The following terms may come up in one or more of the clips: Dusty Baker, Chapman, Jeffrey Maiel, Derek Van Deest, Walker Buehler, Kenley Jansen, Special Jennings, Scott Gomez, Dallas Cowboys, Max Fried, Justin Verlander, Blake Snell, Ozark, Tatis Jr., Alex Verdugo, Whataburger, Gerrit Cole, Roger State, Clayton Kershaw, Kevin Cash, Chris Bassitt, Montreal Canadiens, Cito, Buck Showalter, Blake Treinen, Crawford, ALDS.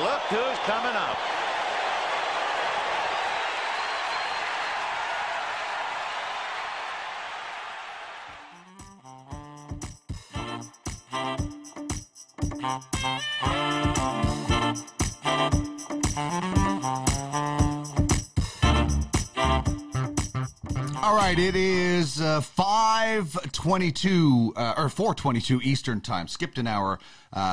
And look who's coming up. All right, it is 5:22 or 4:22 Eastern time. Skipped an hour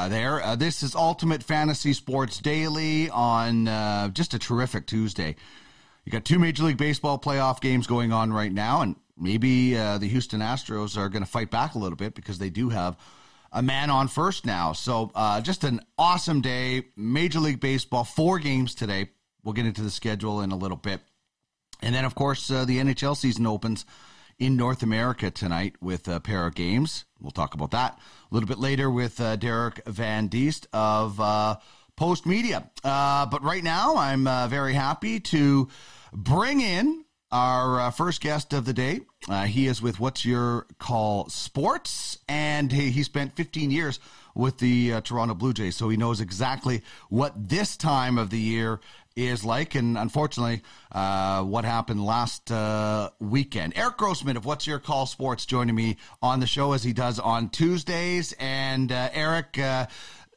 there. This is Ultimate Fantasy Sports Daily on just a terrific Tuesday. You got two Major League Baseball playoff games going on right now, and maybe the Houston Astros are going to fight back a little bit because they do have a man on first now. So just an awesome day. Major League Baseball, 4 games today. We'll get into the schedule in a little bit. And then, of course, the NHL season opens in North America tonight with a pair of games. We'll talk about that a little bit later with Derek Van Deest of Post Media. But right now, I'm very happy to bring in our first guest of the day. He is with What's Your Call Sports, and he spent 15 years with the Toronto Blue Jays, so he knows exactly what this time of the year is like, and unfortunately, what happened last weekend. Erik Grossman of What's Your Call Sports joining me on the show as he does on Tuesdays, and Erik,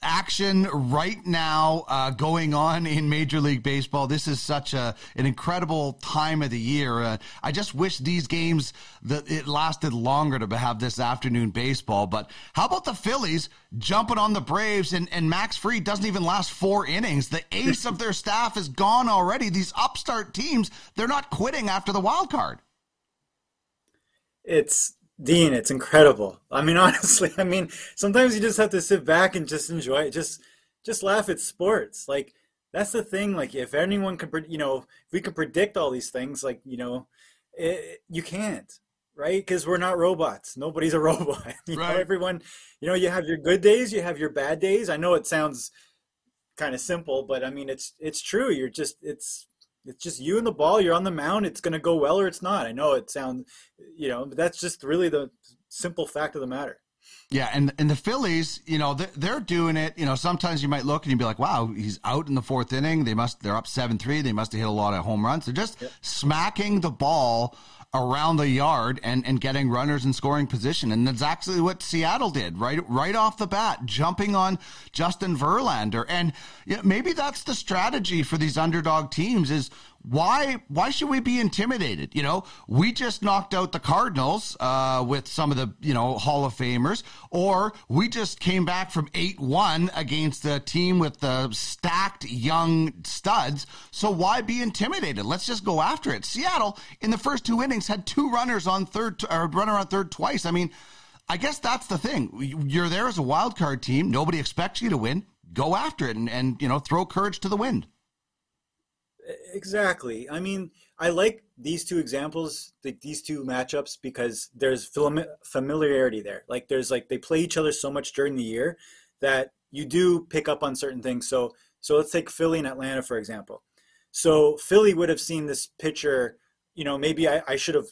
action right now going on in Major League Baseball. This is such an incredible time of the year. I just wish these games, that it lasted longer to have this afternoon baseball. But how about the Phillies jumping on the Braves, and Max Fried doesn't even last 4 innings. The ace of their staff is gone already. These upstart teams, they're not quitting after the wild card. Dean, it's incredible. I mean, honestly, sometimes you just have to sit back and just enjoy it. Just laugh at sports. Like, that's the thing. Like, if anyone could, if we could predict all these things, like, you can't, right? Because we're not robots. Nobody's a robot. You know, everyone, you have your good days, you have your bad days. I know it sounds kind of simple, but I mean, it's true. You're just, it's just you and the ball. You're on the mound. It's going to go well or it's not. I know it sounds, but that's just really the simple fact of the matter. Yeah, and the Phillies, they're doing it. Sometimes you might look and you'd be like, wow, he's out in the 4th inning. They're up 7-3. They must have hit a lot of home runs. They're just smacking the ball around the yard and getting runners in scoring position. And that's actually what Seattle did right off the bat, jumping on Justin Verlander. And maybe that's the strategy for these underdog teams is, why should we be intimidated? We just knocked out the Cardinals with some of the, Hall of Famers, or we just came back from 8-1 against a team with the stacked young studs. So why be intimidated? Let's just go after it. Seattle in the first 2 innings had 2 runners on third, or runner on third twice. I mean, I guess that's the thing. You're there as a wild card team. Nobody expects you to win. Go after it and throw courage to the wind. Exactly. I mean, I like these 2 examples, these 2 matchups, because there's familiarity there. Like, they play each other so much during the year that you do pick up on certain things. So let's take Philly and Atlanta, for example. So Philly would have seen this pitcher, maybe I could have,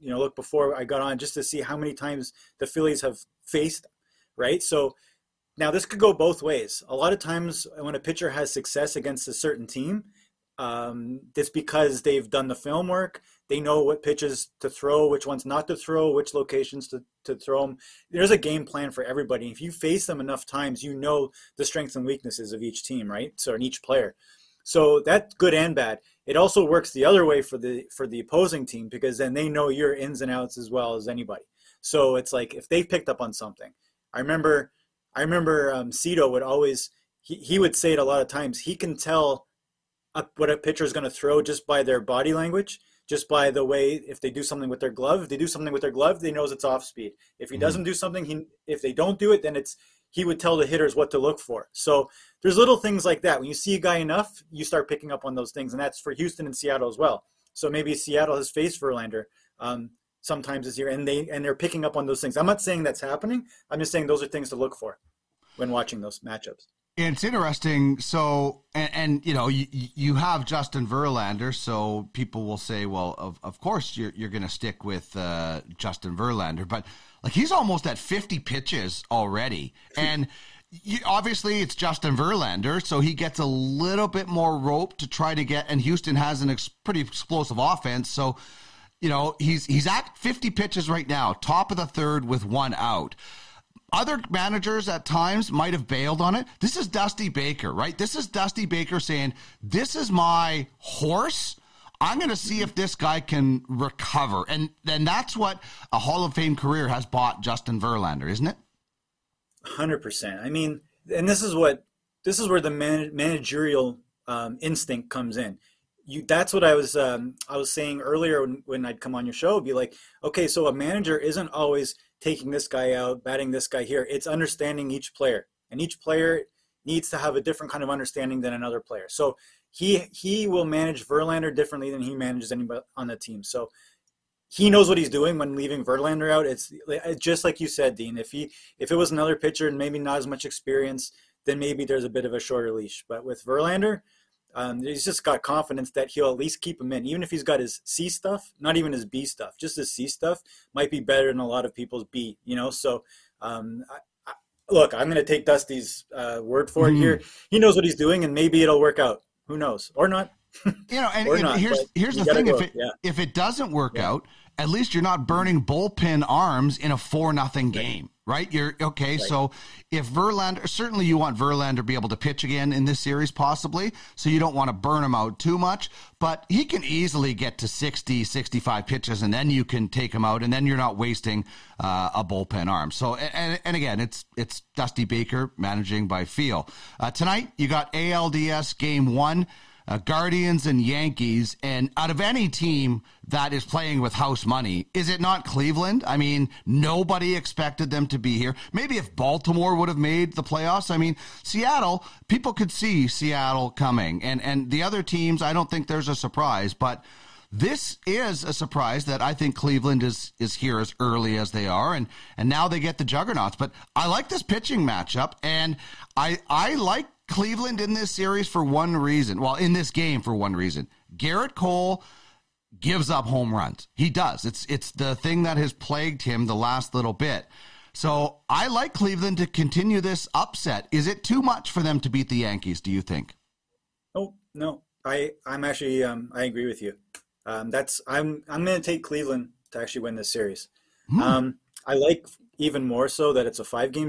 looked before I got on just to see how many times the Phillies have faced them, right? So now this could go both ways. A lot of times when a pitcher has success against a certain team, it's because they've done the film work. They know what pitches to throw, which ones not to throw, which locations to throw them. There's a game plan for everybody. If you face them enough times, the strengths and weaknesses of each team, right? So in each player. So that's good and bad. It also works the other way for the opposing team, because then they know your ins and outs as well as anybody. So it's like if they picked up on something. I remember Cito would always, he would say it a lot of times, he can tell what a pitcher is going to throw just by their body language, just by the way, if they do something with their glove. If they do something with their glove, they knows it's off speed. If he doesn't do something, if they don't do it, then he would tell the hitters what to look for. So there's little things like that. When you see a guy enough, you start picking up on those things, and that's for Houston and Seattle as well. So maybe Seattle has faced Verlander sometimes this year, and they're picking up on those things. I'm not saying that's happening. I'm just saying those are things to look for when watching those matchups. It's interesting. So, you have Justin Verlander, so people will say, well, of course you're going to stick with Justin Verlander, but like he's almost at 50 pitches already. And obviously it's Justin Verlander, so he gets a little bit more rope to try to get, and Houston has an pretty explosive offense, so you know, he's at 50 pitches right now, top of the third with one out. Other managers at times might have bailed on it. This is Dusty Baker, right? This is Dusty Baker saying, this is my horse. I'm going to see if this guy can recover. And then that's what a Hall of Fame career has bought Justin Verlander, isn't it? 100%. I mean, and this is where the managerial instinct comes in. That's what I was saying earlier when I'd come on your show, be like, okay, so a manager isn't always taking this guy out, batting this guy here. It's understanding each player, and each player needs to have a different kind of understanding than another player. So he will manage Verlander differently than he manages anybody on the team. So he knows what he's doing when leaving Verlander out. It's just like you said, Dean, if it was another pitcher and maybe not as much experience, then maybe there's a bit of a shorter leash, but with Verlander, he's just got confidence that he'll at least keep him in, even if he's got his C stuff, not even his B stuff, just his C stuff might be better than a lot of people's B, you know? So look, I'm going to take Dusty's word for it here. He knows what he's doing, and maybe it'll work out. Who knows? Or not. You know, and here's the thing. If it doesn't work out, at least you're not burning bullpen arms in a 4-0 game, right? You're okay. Right. So if Verlander, certainly you want Verlander to be able to pitch again in this series, possibly. So you don't want to burn him out too much, but he can easily get to 60, 65 pitches, and then you can take him out, and then you're not wasting a bullpen arm. So, and again, it's Dusty Baker managing by feel. Tonight you got ALDS game one. Guardians and Yankees, and out of any team that is playing with house money, is it not Cleveland? I mean, nobody expected them to be here. Maybe if Baltimore would have made the playoffs. I mean, Seattle, people could see Seattle coming. And the other teams, I don't think there's a surprise, but this is a surprise that I think Cleveland is here as early as they are, and now they get the juggernauts. But I like this pitching matchup, and I like Cleveland in this series for one reason. Well, in this game for one reason. Gerrit Cole gives up home runs. He does. It's the thing that has plagued him the last little bit. So I like Cleveland to continue this upset. Is it too much for them to beat the Yankees, do you think? Oh, no. I'm actually I agree with you. I'm going to take Cleveland to actually win this series. I like even more so that it's a 5-game,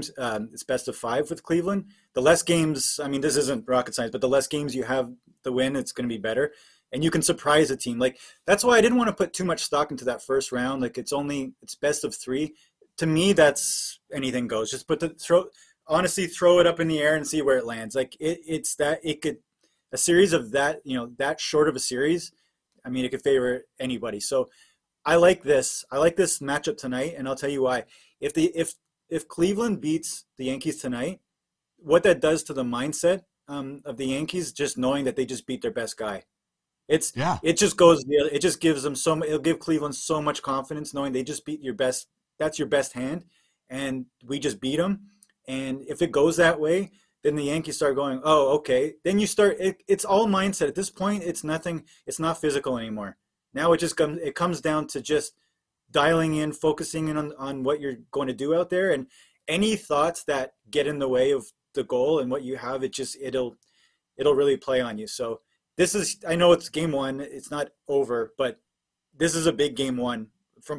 it's best of 5 with Cleveland. The less games, I mean, this isn't rocket science, but the less games you have the win, it's going to be better. And you can surprise a team. Like, that's why I didn't want to put too much stock into that first round. Like, it's best of 3. To me, that's anything goes. Just throw it up in the air and see where it lands. Like, a series of that, you know, that short of a series, I mean, it could favor anybody. So I like this matchup tonight, and I'll tell you why. If Cleveland beats the Yankees tonight, what that does to the mindset of the Yankees, just knowing that they just beat their best guy, it'll give Cleveland so much confidence knowing they just beat that's your best hand, and we just beat them. And if it goes that way, then the Yankees start going, oh, okay. Then you start. It's all mindset at this point. It's nothing. It's not physical anymore. Now it comes down to just dialing in, focusing in on what you're going to do out there, and any thoughts that get in the way of the goal and what you have, it'll really play on you. So I know it's game one, it's not over, but this is a big game one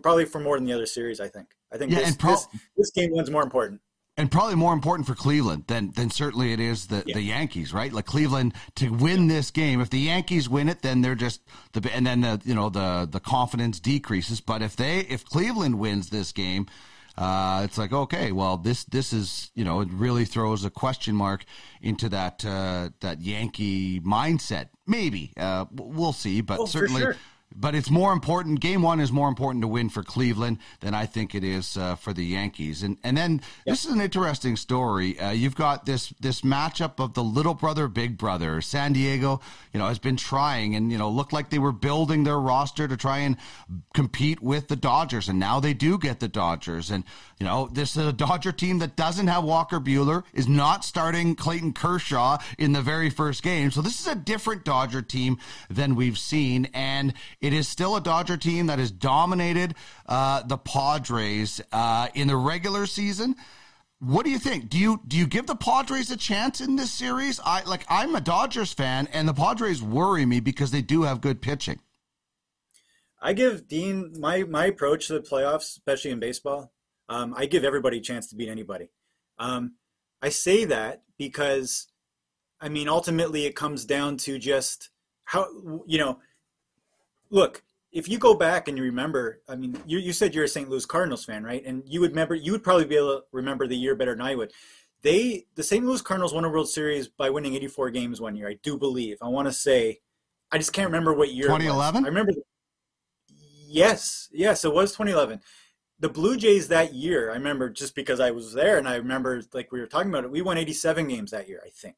probably for more than the other series. I think this game one's more important. And probably more important for Cleveland than certainly it is the Yankees, right? Like Cleveland to win this game. If the Yankees win it, then they're just the confidence decreases. But if Cleveland wins this game, it's like, okay, well this is, you know, it really throws a question mark into that Yankee mindset. Maybe we'll see, but certainly. For sure. But it's more important. Game one is more important to win for Cleveland than I think it is for the Yankees. And then this is an interesting story. You've got this matchup of the little brother, big brother. San Diego, you know, has been trying and, you know, looked like they were building their roster to try and compete with the Dodgers. And now they do get the Dodgers. And, you know, this is a Dodger team that doesn't have Walker Buehler, is not starting Clayton Kershaw in the very first game. So this is a different Dodger team than we've seen. And it is still a Dodger team that has dominated the Padres in the regular season. What do you think? Do you give the Padres a chance in this series? I'm a Dodgers fan, and the Padres worry me because they do have good pitching. I give Dean my approach to the playoffs, especially in baseball. I give everybody a chance to beat anybody. I say that because, I mean, ultimately it comes down to just how, look, if you go back and you remember, I mean, you said you're a St. Louis Cardinals fan, right? And you would probably be able to remember the year better than I would. The St. Louis Cardinals won a World Series by winning 84 games one year, I do believe. I want to say, I just can't remember what year. 2011? I remember. Yes, it was 2011. The Blue Jays that year, I remember just because I was there, and I remember, like we were talking about it, we won 87 games that year, I think.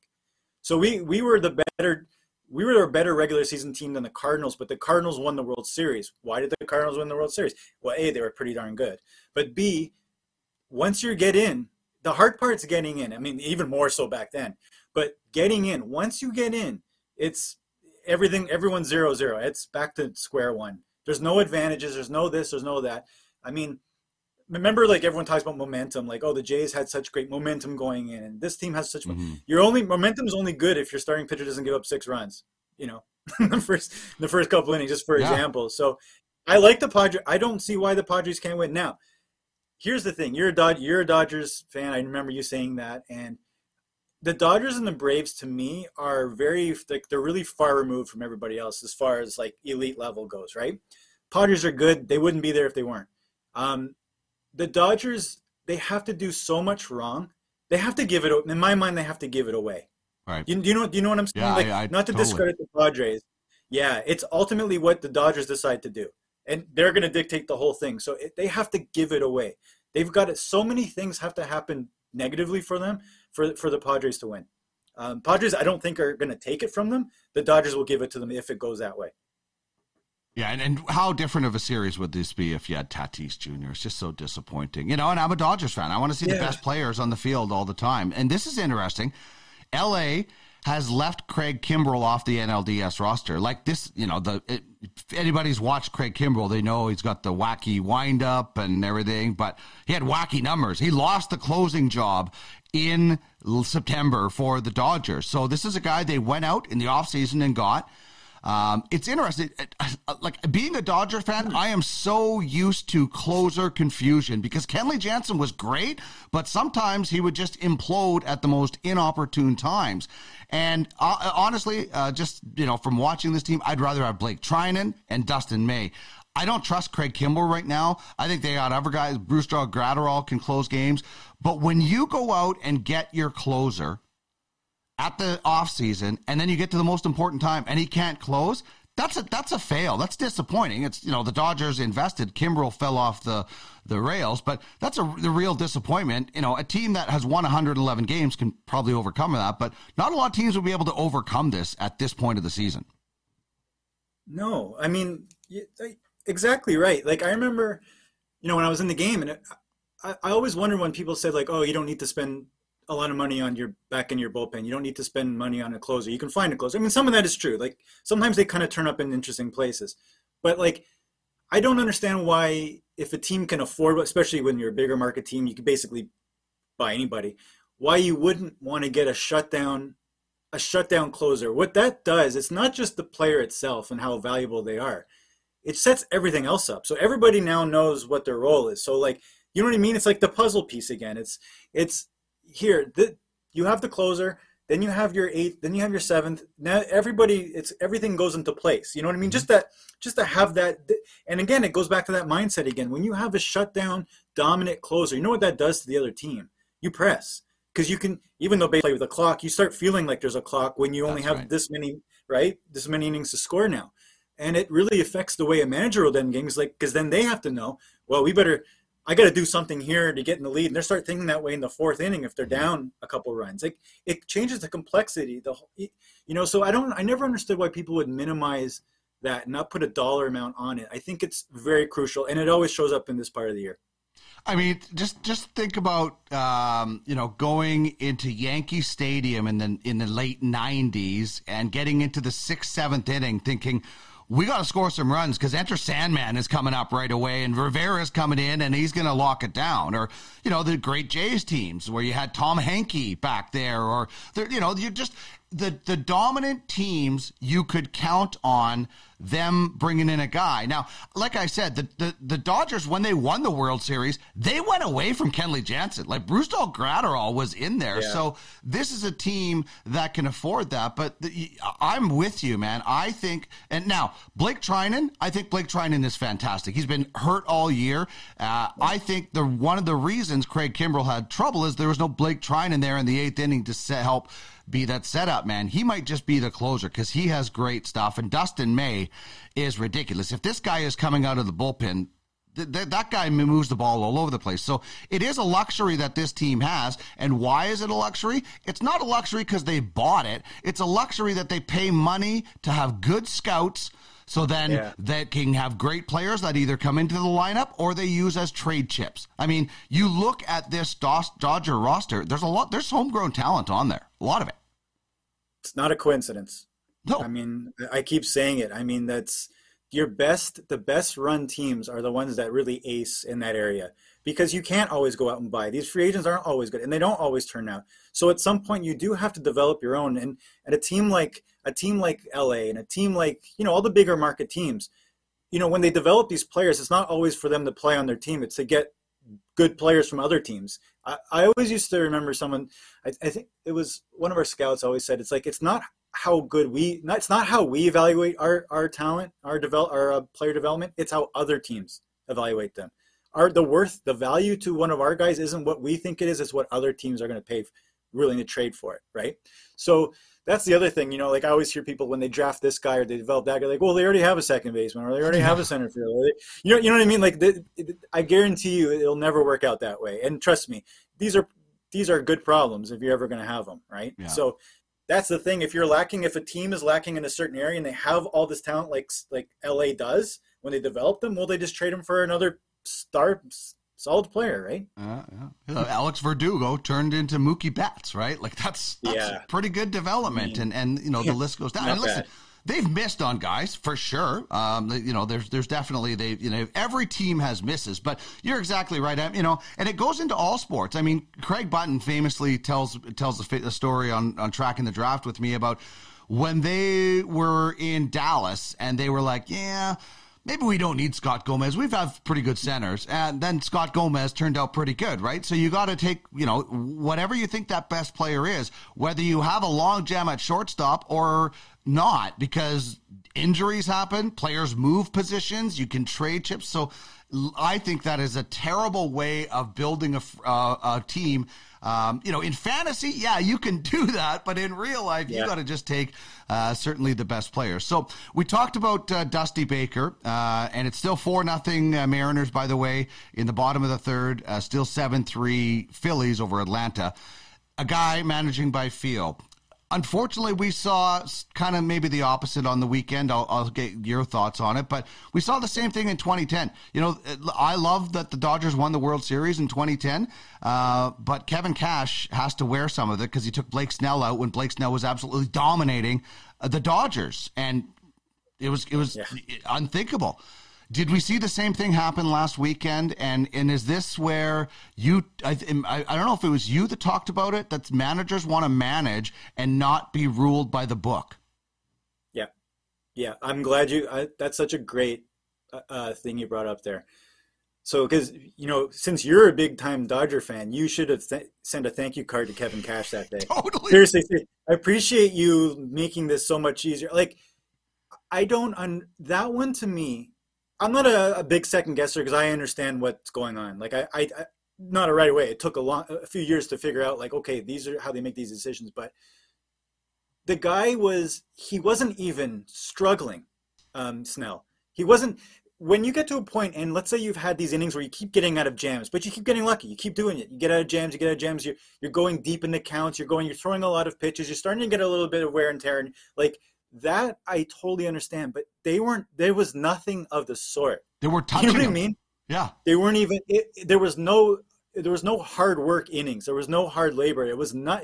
So we were a better regular season team than the Cardinals, but the Cardinals won the World Series. Why did the Cardinals win the World Series? Well, A, they were pretty darn good. But B, once you get in, the hard part's getting in. I mean, even more so back then. But getting in, once you get in, it's everything, everyone's 0-0. It's back to square one. There's no advantages. There's no this. There's no that. I mean, remember, like, everyone talks about momentum, like, oh, the Jays had such great momentum going in, and this team has such momentum's only good if your starting pitcher doesn't give up 6 runs, the first couple innings, just for example. So I like the Padres. I don't see why the Padres can't win. Now, here's the thing. You're a Dodgers fan. I remember you saying that. And the Dodgers and the Braves, to me, are very, like, they're really far removed from everybody else as far as, like, elite level goes, right? Padres are good. They wouldn't be there if they weren't. The Dodgers, they have to do so much wrong. They have to give it – in my mind, they have to give it away. Right. You know what I'm saying? Yeah, not to discredit the Padres. Yeah, it's ultimately what the Dodgers decide to do. And they're going to dictate the whole thing. So they have to give it away. They've got – so many things have to happen negatively for them for the Padres to win. Padres, I don't think, are going to take it from them. The Dodgers will give it to them if it goes that way. Yeah, and how different of a series would this be if you had Tatis Jr.? It's just so disappointing. And I'm a Dodgers fan. I want to see the best players on the field all the time. And this is interesting. L.A. has left Craig Kimbrel off the NLDS roster. Like this, if anybody's watched Craig Kimbrel, they know he's got the wacky windup and everything, but he had wacky numbers. He lost the closing job in September for the Dodgers. So this is a guy they went out in the offseason and got. It's interesting, like being a Dodger fan, I am so used to closer confusion because Kenley Jansen was great, but sometimes he would just implode at the most inopportune times. And honestly, from watching this team, I'd rather have Blake Treinen and Dustin May. I don't trust Craig Kimbrel right now. I think they got other guys. Brusdar Graterol can close games, but when you go out and get your closer at the offseason, and then you get to the most important time, and he can't close, that's a fail. That's disappointing. It's, the Dodgers invested. Kimbrel fell off the rails, but that's the real disappointment. A team that has won 111 games can probably overcome that, but not a lot of teams will be able to overcome this at this point of the season. No, I mean, exactly right. Like, I remember, when I was in the game, and I always wondered when people said, like, oh, you don't need to spend a lot of money on your back in your bullpen. You don't need to spend money on a closer. You can find a closer. I mean, some of that is true. Like, sometimes they kind of turn up in interesting places. But, like, I don't understand why, if a team can afford, especially when you're a bigger market team, you can basically buy anybody, why you wouldn't want to get a shutdown closer. What that does, it's not just the player itself and how valuable they are. It sets everything else up. So everybody now knows what their role is. So, like, you know what I mean? It's like the puzzle piece again. It's here, you have the closer, then you have your 8th, then you have your 7th. Now everything goes into place. You know what I mean? Just to have that. And again, it goes back to that mindset again. When you have a shutdown, dominant closer, you know what that does to the other team? You press. Because you can, even though they play with a clock, you start feeling like there's a clock when you only this many innings to score now. And it really affects the way a manager will then games, like, because then they have to know, well, I got to do something here to get in the lead. And they start thinking that way in the 4th inning if they're down a couple runs. Like, it changes the complexity. So I never understood why people would minimize that and not put a dollar amount on it. I think it's very crucial, and it always shows up in this part of the year. I mean, just think about going into Yankee Stadium in the late '90s and getting into the 6th, 7th inning, thinking, we got to score some runs because Enter Sandman is coming up right away and Rivera's coming in and he's going to lock it down. Or, you know, the great Jays teams where you had Tom Henke back there or, you know, you just the dominant teams you could count on them bringing in a guy. Now, like I said, the Dodgers, when they won the World Series, they went away from Kenley Jansen. Like, Brusdar Graterol was in there. Yeah. So this is a team that can afford that. But I'm with you, man. I think – and now, Blake Treinen, I think Blake Treinen is fantastic. He's been hurt all year. I think one of the reasons Craig Kimbrel had trouble is there was no Blake Treinen there in the eighth inning to help – be that setup, man. He might just be the closer because he has great stuff. And Dustin May is ridiculous. If this guy is coming out of the bullpen, that guy moves the ball all over the place. So it is a luxury that this team has. And why is it a luxury? It's not a luxury because they bought it. It's a luxury that they pay money to have good scouts. So then that can have great players that either come into the lineup or they use as trade chips. I mean, you look at this Dodger roster, there's homegrown talent on there. A lot of it. It's not a coincidence. No. I mean, I keep saying it. I mean, that's the best run teams are the ones that really ace in that area because you can't always go out and buy. These free agents aren't always good and they don't always turn out. So at some point you do have to develop your own. And a team like LA and a team like, you know, all the bigger market teams, you know, when they develop these players, it's not always for them to play on their team. It's to get good players from other teams. I always used to remember someone, I think it was one of our scouts always said, it's like, it's not how we evaluate our talent, our player development. It's how other teams evaluate them. The value to one of our guys isn't what we think it is. It's what other teams are going to pay, willing to trade for it. Right. So, that's the other thing, you know, like I always hear people when they draft this guy or they develop that guy, like, well, they already have a second baseman or they already have a center fielder. You know what I mean? Like, I guarantee you it'll never work out that way. And trust me, these are good problems if you're ever going to have them, right? Yeah. So that's the thing. If a team is lacking in a certain area and they have all this talent like LA does, when they develop them, will they just trade them for another star – solid player, right? Alex Verdugo turned into Mookie Betts, right? Like that's pretty good development, and you know the list goes down. And listen, they've missed on guys for sure. You know, there's definitely every team has misses, but you're exactly right. You know, and it goes into all sports. I mean, Craig Button famously tells the story on Tracking the Draft with me about when they were in Dallas and they were like, maybe we don't need Scott Gomez. We've had pretty good centers. And then Scott Gomez turned out pretty good, right? So you got to take, you know, whatever you think that best player is, whether you have a long jam at shortstop or not, because injuries happen, players move positions, you can trade chips. So I think that is a terrible way of building a team. You know, in fantasy, you can do that, but in real life, you got to just take certainly the best player. So we talked about Dusty Baker, and it's still 4-0 Mariners, by the way, in the bottom of the third, still 7-3 Phillies over Atlanta. A guy managing by feel. Unfortunately, we saw kind of maybe the opposite on the weekend. I'll get your thoughts on it, but we saw the same thing in 2010. You know, I love that the Dodgers won the World Series in 2010, but Kevin Cash has to wear some of it because he took Blake Snell out when Blake Snell was absolutely dominating the Dodgers, and it was unthinkable. Did we see the same thing happen last weekend? And is this where you – I don't know if it was you that talked about it, that managers want to manage and not be ruled by the book. Yeah. Yeah, I'm glad you – that's such a great thing you brought up there. So because, you know, since you're a big-time Dodger fan, you should have sent a thank you card to Kevin Cash that day. Totally. Seriously, I appreciate you making this so much easier. Like, I don't that one to me – I'm not a big second guesser because I understand what's going on. Like I not right away. It took a few years to figure out like, okay, these are how they make these decisions. But the guy he wasn't even struggling, Snell. He wasn't, when you get to a point and let's say you've had these innings where you keep getting out of jams, but you keep getting lucky. You keep doing it. You get out of jams, you're going deep in the counts. You're throwing a lot of pitches. You're starting to get a little bit of wear and tear. And like, that I totally understand, but there was nothing of the sort. They were touching him. You know what I mean? Yeah. They weren't even, there was no hard work innings. There was no hard labor. It was not,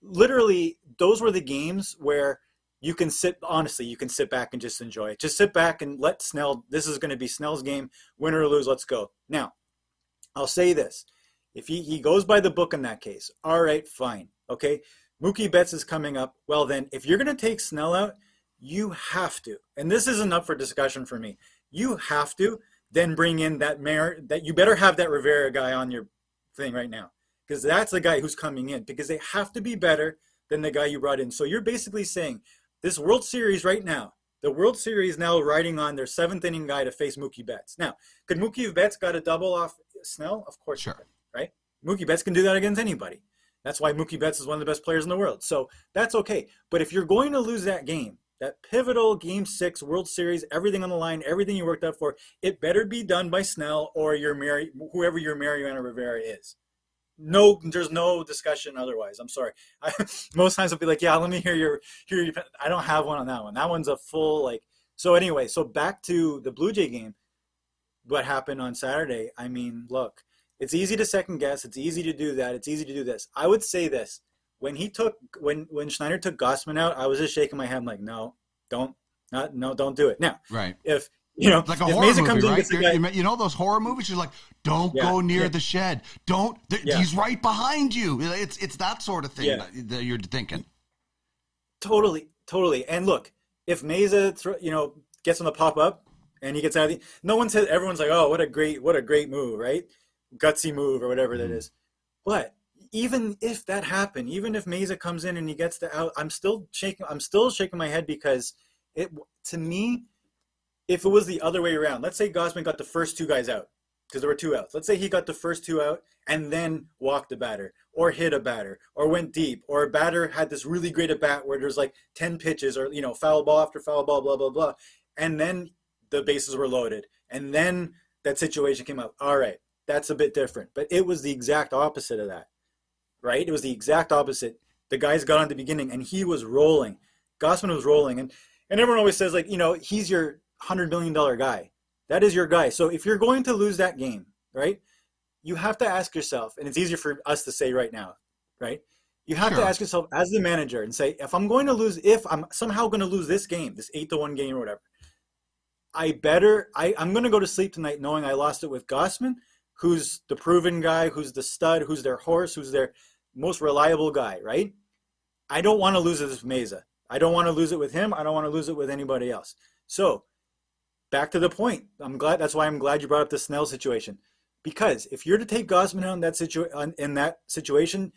literally, those were the games where you can sit, honestly, you can sit back and just enjoy it. Just sit back and let Snell, this is going to be Snell's game, win or lose, let's go. Now, I'll say this. If he goes by the book in that case, all right, fine, okay? Mookie Betts is coming up. Well, then, if you're going to take Snell out, you have to, and this isn't up for discussion for me, you have to then bring in that mayor, that you better have that Rivera guy on your thing right now, because that's the guy who's coming in, because they have to be better than the guy you brought in. So you're basically saying this World Series right now, the World Series now riding on their seventh inning guy to face Mookie Betts. Now, could Mookie Betts got a double off Snell? Of course, sure. He could, right? Mookie Betts can do that against anybody. That's why Mookie Betts is one of the best players in the world. So that's okay. But if you're going to lose that game, that pivotal Game 6 World Series, everything on the line, everything you worked up for, it better be done by Snell or whoever your Mariano Rivera is. No, there's no discussion otherwise. I'm sorry. Most times I'll be like, yeah, let me hear your. I don't have one on that one. That one's a full, like. So anyway, so back to the Blue Jay game, what happened on Saturday. I mean, look, it's easy to second guess. It's easy to do that. It's easy to do this. I would say this. When Schneider took Gossman out, I was just shaking my head. I'm like, no, don't do it now. Right. If you know, like a horror Mason movie, comes in, right? Guy, you know those horror movies. You're like, don't go near the shed. He's right behind you. It's that sort of thing that you're thinking. Totally. And look, if Mesa, gets on the pop up and he gets out of the, no one says. Everyone's like, oh, what a great move, right? Gutsy move or whatever that is, but. Even if that happened, even if Mesa comes in and he gets the out, I'm still shaking my head because to me, if it was the other way around, let's say Gossman got the first two guys out because there were two outs. Let's say he got the first two out and then walked a batter or hit a batter or went deep or a batter had this really great at bat where there's like 10 pitches or, foul ball after foul ball, blah, blah, blah. And then the bases were loaded. And then that situation came up. All right, that's a bit different, but it was the exact opposite of that. Right? It was the exact opposite. The guys got on at the beginning, and he was rolling. Gossman was rolling. And everyone always says, he's your $100 million guy. That is your guy. So if you're going to lose that game, right, you have to ask yourself, and it's easier for us to say right now, right? You have to ask yourself as the manager and say, if I'm somehow going to lose this game, this 8-1 game or whatever, I'm going to go to sleep tonight knowing I lost it with Gossman, who's the proven guy, who's the stud, who's their horse, who's their most reliable guy, right? I don't want to lose it with Mesa. I don't want to lose it with him. I don't want to lose it with anybody else. So back to the point. That's why I'm glad you brought up the Snell situation. Because if you're to take Gossman out in that situation,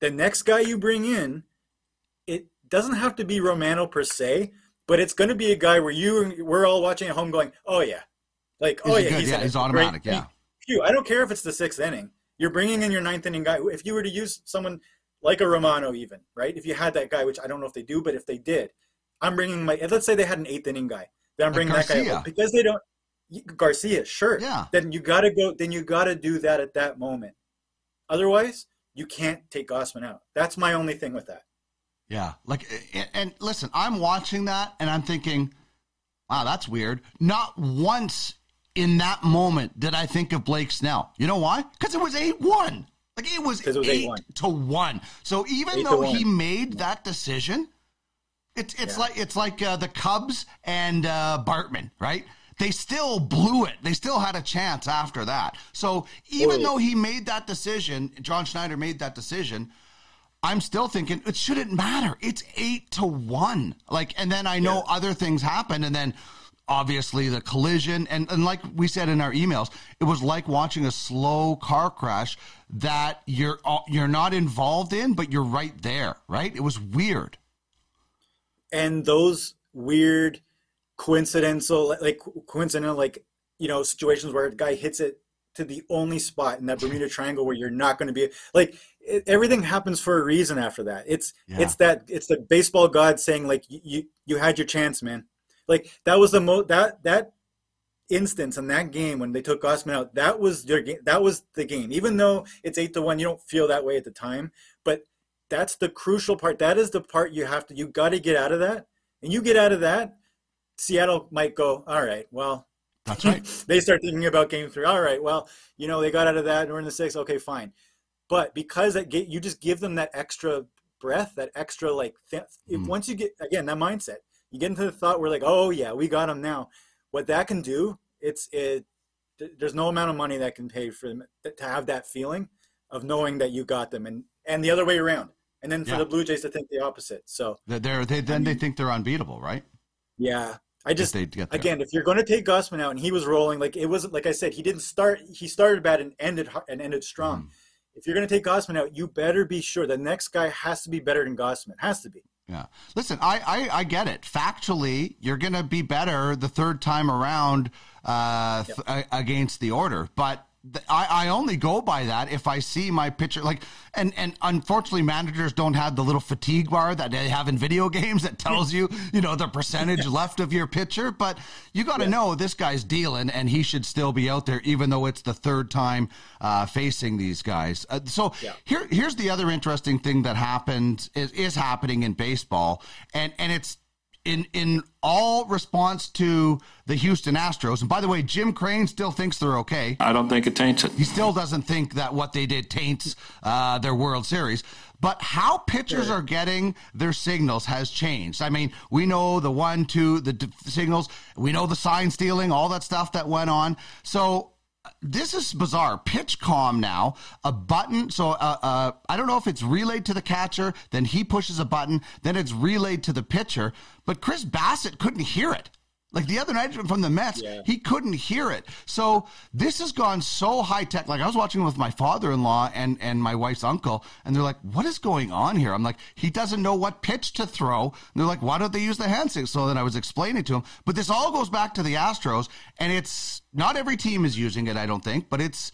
the next guy you bring in, it doesn't have to be Romano per se, but it's going to be a guy where we're all watching at home going, oh, yeah. Like, oh, yeah. He's automatic, great. Yeah. I don't care if it's the sixth inning. You're bringing in your ninth inning guy. If you were to use someone like a Romano even, right? If you had that guy, which I don't know if they do, but if they did, let's say they had an eighth inning guy. Then I'm bringing that guy up. Because they don't – Garcia, sure. Yeah. Then you got to go – then you got to do that at that moment. Otherwise, you can't take Gossman out. That's my only thing with that. Yeah. And listen, I'm watching that and I'm thinking, wow, that's weird. Not once – in that moment, did I think of Blake Snell? You know why? Because it was 8-1. Like, it was 8-1. So even though he made that decision, it's like the Cubs and Bartman, right? They still blew it. They still had a chance after that. So even though he made that decision, John Schneider made that decision, I'm still thinking it shouldn't matter. It's 8-1. Like, and then I know other things happen, and then. Obviously, the collision, and like we said in our emails, it was like watching a slow car crash that you're not involved in, but you're right there, right? It was weird. And those weird coincidental situations where a guy hits it to the only spot in that Bermuda Triangle where you're not going to be everything happens for a reason after that. It's the baseball god saying you had your chance, man. Like, that was the that instance in that game when they took Gossman out, that was the game. Even though it's 8-1, you don't feel that way at the time, but that's the crucial part. That is the part you got to get out of that. And you get out of that, Seattle might go, all right, well, that's right. They start thinking about Game 3. All right, well, they got out of that and we're in the 6th. Okay, fine. But because you just give them that extra breath, that extra, like, once you get, again, that mindset, you get into the thought where, like, oh, yeah, we got him now. What that can do, there's no amount of money that can pay for them to have that feeling of knowing that you got them, and the other way around. And then for the Blue Jays to think the opposite. So they think they're unbeatable, right? Yeah. If you're going to take Gossman out, and he was rolling, like it wasn't, like I said, he started bad and ended strong. Mm. If you're going to take Gossman out, you better be sure the next guy has to be better than Gossman. Has to be. Yeah. Listen, I get it. Factually, you're going to be better the third time around against the order, but I only go by that if I see my pitcher, like, and unfortunately managers don't have the little fatigue bar that they have in video games that tells you, you know, the percentage left of your pitcher, but you got to know this guy's dealing and he should still be out there, even though it's the third time facing these guys. Here's the other interesting thing that happened is happening in baseball. And it's, in all response to the Houston Astros. And by the way, Jim Crane still thinks they're okay. I don't think it taints it. He still doesn't think that what they did taints their World Series. But how pitchers are getting their signals has changed. I mean, we know the 1, 2, the signals. We know the sign stealing, all that stuff that went on. So this is bizarre. PitchCom now, a button. So I don't know if it's relayed to the catcher, then he pushes a button, then it's relayed to the pitcher. But Chris Bassitt couldn't hear it. Like the other night from the Mets, he couldn't hear it. So this has gone so high tech. Like I was watching with my father-in-law and my wife's uncle, and they're like, what is going on here? I'm like, he doesn't know what pitch to throw. And they're like, why don't they use the hand signal? So then I was explaining to him. But this all goes back to the Astros, and it's not every team is using it, I don't think, but it's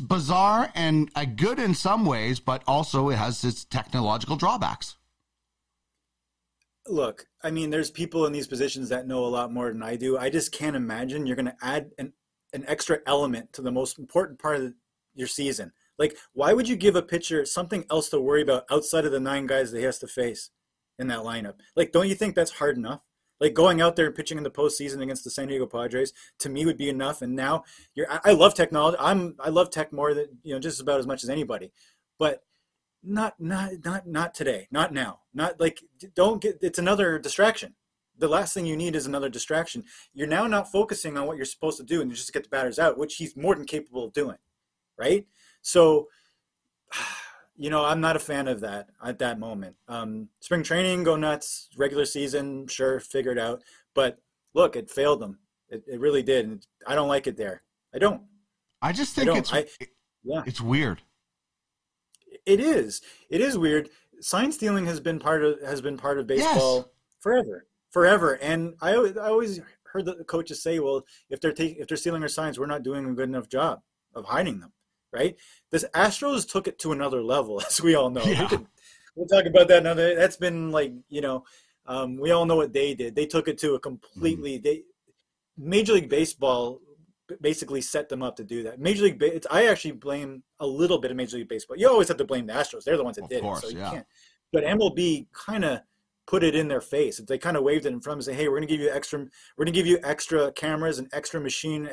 bizarre and good in some ways, but also it has its technological drawbacks. Look, I mean, there's people in these positions that know a lot more than I do. I just can't imagine you're going to add an extra element to the most important part of your season. Like, why would you give a pitcher something else to worry about outside of the 9 guys that he has to face in that lineup? Like, don't you think that's hard enough? Like, going out there and pitching in the postseason against the San Diego Padres, to me, would be enough. And now I love technology. I love tech more than, you know, just about as much as anybody, but not today, not now, not like, don't get, it's another distraction. The last thing you need is another distraction. You're now not focusing on what you're supposed to do and you just get the batters out, which he's more than capable of doing. Right. So, you know, I'm not a fan of that at that moment. Spring training, go nuts, regular season, sure, figure it out. But look, it failed them. It really did. And I don't like it there. I don't. I just think it's weird. It is weird. Sign stealing has been part of baseball forever. And I always heard the coaches say, well, if they're stealing our signs, we're not doing a good enough job of hiding them. Right. This Astros took it to another level, as we all know. Yeah. We'll talk about that another. That's been like, you know, we all know what they did. They took it to a completely, Major League Baseball basically set them up to do that. I actually blame a little bit of Major League Baseball. You always have to blame the Astros. They're the ones that did it, so you can't. But MLB kind of put it in their face. They kind of waved it in front and say, "Hey, we're going to give you extra cameras and extra machine,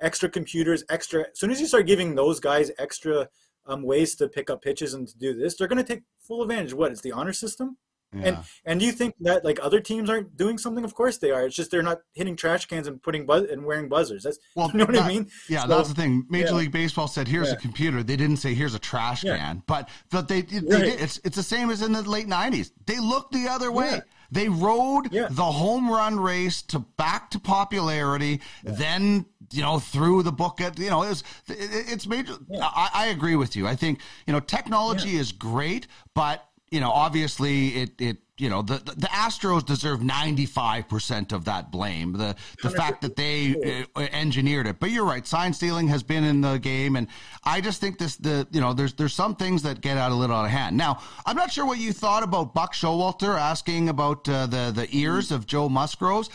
extra computers, extra." As soon as you start giving those guys extra ways to pick up pitches and to do this, they're going to take full advantage. What? It's the honor system. Yeah. And do you think that like other teams aren't doing something? Of course they are. It's just they're not hitting trash cans and putting and wearing buzzers. That's what I mean. Yeah, so, that's the thing. Major League Baseball said here's a computer. They didn't say here's a trash can. But they did. It's the same as in the late 90s. They looked the other way. Yeah. They rode the home run race back to popularity, then, you know, through the book at, you know, it's major. Yeah. I agree with you. I think, you know, technology is great, but you know, obviously, it you know, the Astros deserve 95% of that blame. The fact that they engineered it, but you're right. Sign stealing has been in the game, and I just think there's some things that get out a little out of hand. Now, I'm not sure what you thought about Buck Showalter asking about the ears of Joe Musgrove.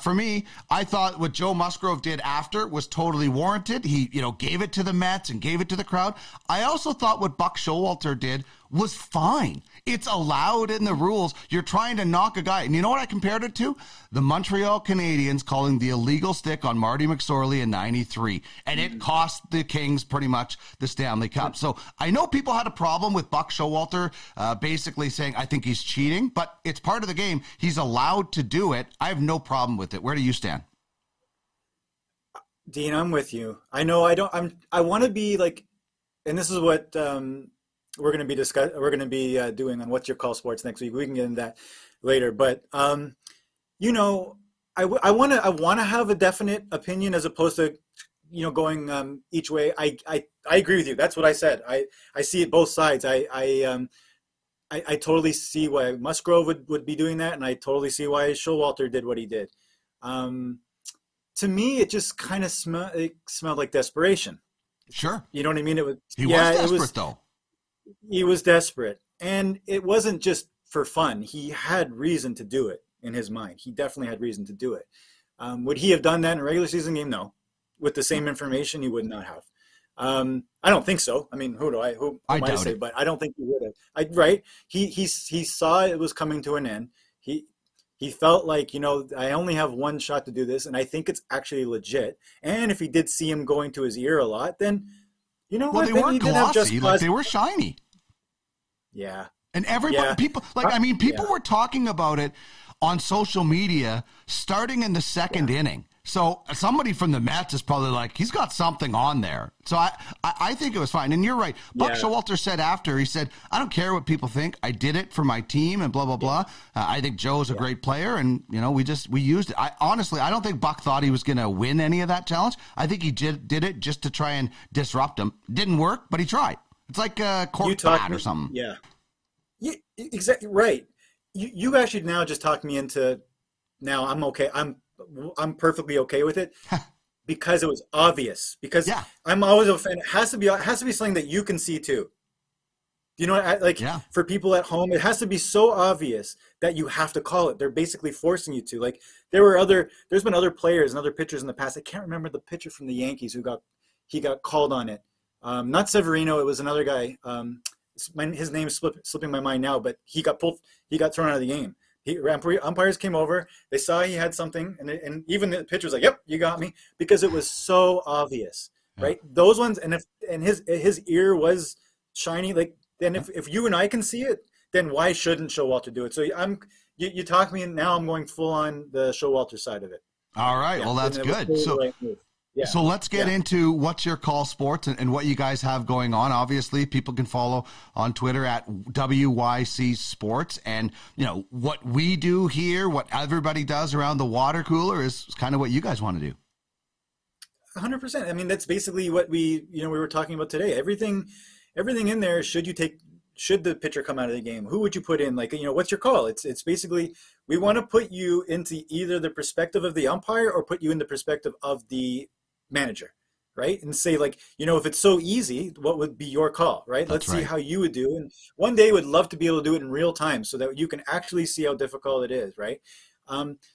For me, I thought what Joe Musgrove did after was totally warranted. He, you know, gave it to the Mets and gave it to the crowd. I also thought what Buck Showalter did was fine. It's allowed in the rules. You're trying to knock a guy. And you know what I compared it to? The Montreal Canadiens calling the illegal stick on Marty McSorley in 93. And it cost the Kings pretty much the Stanley Cup. So I know people had a problem with Buck Showalter basically saying, I think he's cheating, but it's part of the game. He's allowed to do it. I have no problem with it. Where do you stand? Dean, I'm with you. I know I want to be like, and this is what we're going to be doing on What's Your Call Sports next week. We can get into that later, but I want to have a definite opinion as opposed to, going each way. I agree with you. That's what I said. I see it both sides. I totally see why Musgrove would be doing that, and I totally see why Showalter did what he did. To me, it just kind of smelled like desperation. Sure. You know what I mean? He was desperate, though. He was desperate. And it wasn't just for fun. He had reason to do it in his mind. He definitely had reason to do it. Would he have done that in a regular season game? No. With the same information, he would not have. I don't think so. I mean, who am I to say? But I don't think he would have. Right? He saw it was coming to an end. He felt like, I only have one shot to do this, and I think it's actually legit. And if he did see him going to his ear a lot, then they weren't glossy, they were shiny. Yeah. And everybody, people were talking about it on social media starting in the second inning. So somebody from the Mets is probably like, he's got something on there. So I think it was fine. And you're right. Buck Showalter said after, he said, I don't care what people think. I did it for my team and blah, blah, blah. I think Joe's a great player. And, we used it. I don't think Buck thought he was going to win any of that challenge. I think he did it just to try and disrupt him. Didn't work, but he tried. It's like a cork bat or something. Yeah, exactly. Right. You actually now just talked me into now I'm okay. I'm perfectly okay with it because it was obvious. Because I'm always a fan. It has to be something that you can see too. You know, for people at home, it has to be so obvious that you have to call it. They're basically forcing you to. Like there's been other players and other pitchers in the past. I can't remember the pitcher from the Yankees who got called on it. Not Severino. It was another guy. His name is slipping my mind now, but he got thrown out of the game. Umpires came over. They saw he had something, and even the pitcher was like, "Yep, you got me," because it was so obvious, right? Those ones, and his ear was shiny. Like then, if you and I can see it, then why shouldn't Showalter do it? So you talk me, and now I'm going full on the Showalter side of it. All right, well that's good. Totally so. Right move. Yeah. So let's get into What's Your Call Sports and what you guys have going on. Obviously, people can follow on Twitter at WYC Sports. And, what we do here, what everybody does around the water cooler is kind of what you guys want to do. 100%. I mean, that's basically what we were talking about today. Everything in there, should the pitcher come out of the game? Who would you put in? Like, what's your call? It's basically, we want to put you into either the perspective of the umpire or put you in the perspective of the manager, right? And say like, if it's so easy, what would be your call, right? Let's see how you would do. And one day would love to be able to do it in real time so that you can actually see how difficult it is, right?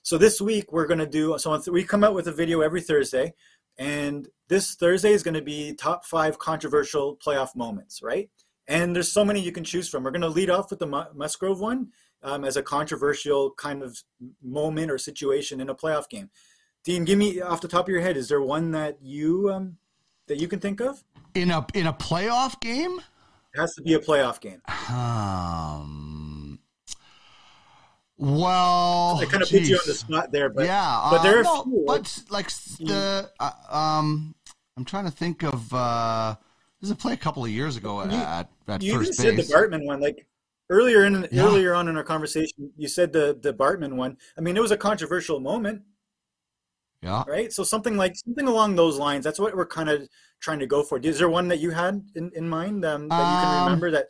So this week we're going to do, we come out with a video every Thursday, and this Thursday is going to be top 5 controversial playoff moments, right? And there's so many you can choose from. We're going to lead off with the Musgrove one as a controversial kind of moment or situation in a playoff game. Dean, give me off the top of your head, is there one that you can think of? In a playoff game? It has to be a playoff game. Well, I kind of put you on the spot there, but but there are a few. But like I'm trying to think of this is a play a couple of years ago at first base. You said the Bartman one, like earlier on in our conversation. You said the Bartman one. I mean, it was a controversial moment. Yeah. Right. So something along those lines. That's what we're kind of trying to go for. Is there one that you had in mind that you can remember that?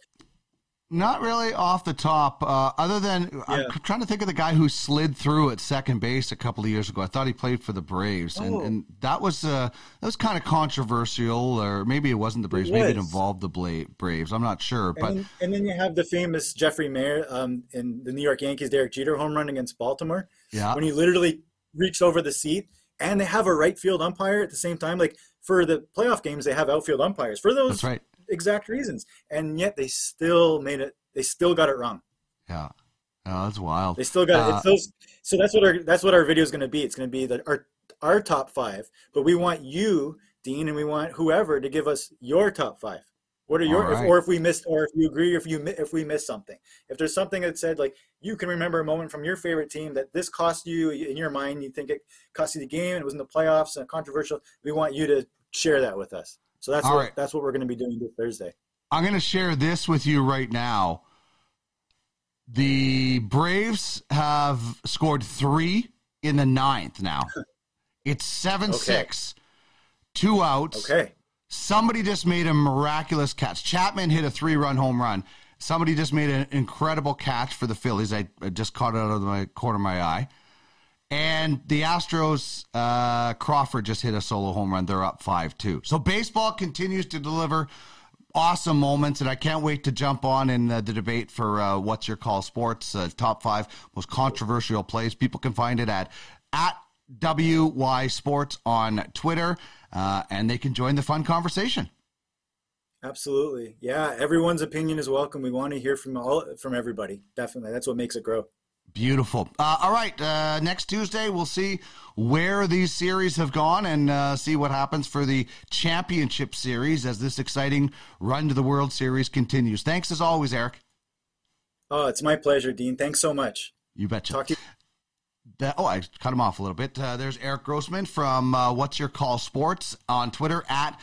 Not really off the top. Other than I'm trying to think of the guy who slid through at second base a couple of years ago. I thought he played for the Braves, and that was kind of controversial, or maybe it wasn't the Braves. Maybe it involved the Braves. I'm not sure. And then you have the famous Jeffrey Maiel in the New York Yankees, Derek Jeter home run against Baltimore. Yeah. When he literally reached over the seat, and they have a right field umpire at the same time. Like for the playoff games, they have outfield umpires. For those exact reasons, and yet they still made it. They still got it wrong. Yeah, oh, that's wild. They still got it. It's so that's what our video is going to be. It's going to be our top five, but we want you, Dean, and we want whoever to give us your top five. What are your, right. If we missed, or if you agree, if we missed something, if there's something that said, like, you can remember a moment from your favorite team that this cost you in your mind, you think it cost you the game, and it was in the playoffs and controversial. We want you to share that with us. So that's what, right. That's what we're going to be doing this Thursday. I'm going to share this with you right now. The Braves have scored 3 in the 9th now. It's 7-6, 2 outs. Okay. Somebody just made a miraculous catch. Chapman hit a 3-run home run. Somebody just made an incredible catch for the Phillies. I just caught it out of the corner of my eye. And the Astros, Crawford just hit a solo home run. They're up 5-2. So baseball continues to deliver awesome moments, and I can't wait to jump on in the debate for What's Your Call Sports, top 5 most controversial plays. People can find it at WY Sports on Twitter. And they can join the fun conversation. Absolutely. Yeah, everyone's opinion is welcome. We want to hear from everybody. Definitely. That's what makes it grow. Beautiful. All right, next Tuesday we'll see where these series have gone and see what happens for the championship series as this exciting run to the World Series continues. Thanks as always, Eric. Oh, it's my pleasure, Dean. Thanks so much. You betcha. Talk to you. I cut him off a little bit. There's Erik Grossman from What's Your Call Sports on Twitter at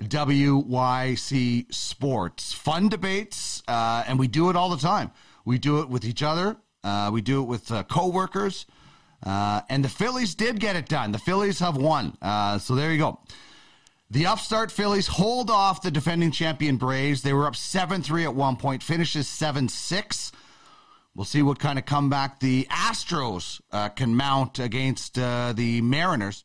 WYC Sports. Fun debates, and we do it all the time. We do it with each other. We do it with coworkers. And the Phillies did get it done. The Phillies have won. So there you go. The upstart Phillies hold off the defending champion Braves. They were up 7-3 at one point, finishes 7-6. We'll see what kind of comeback the Astros can mount against the Mariners.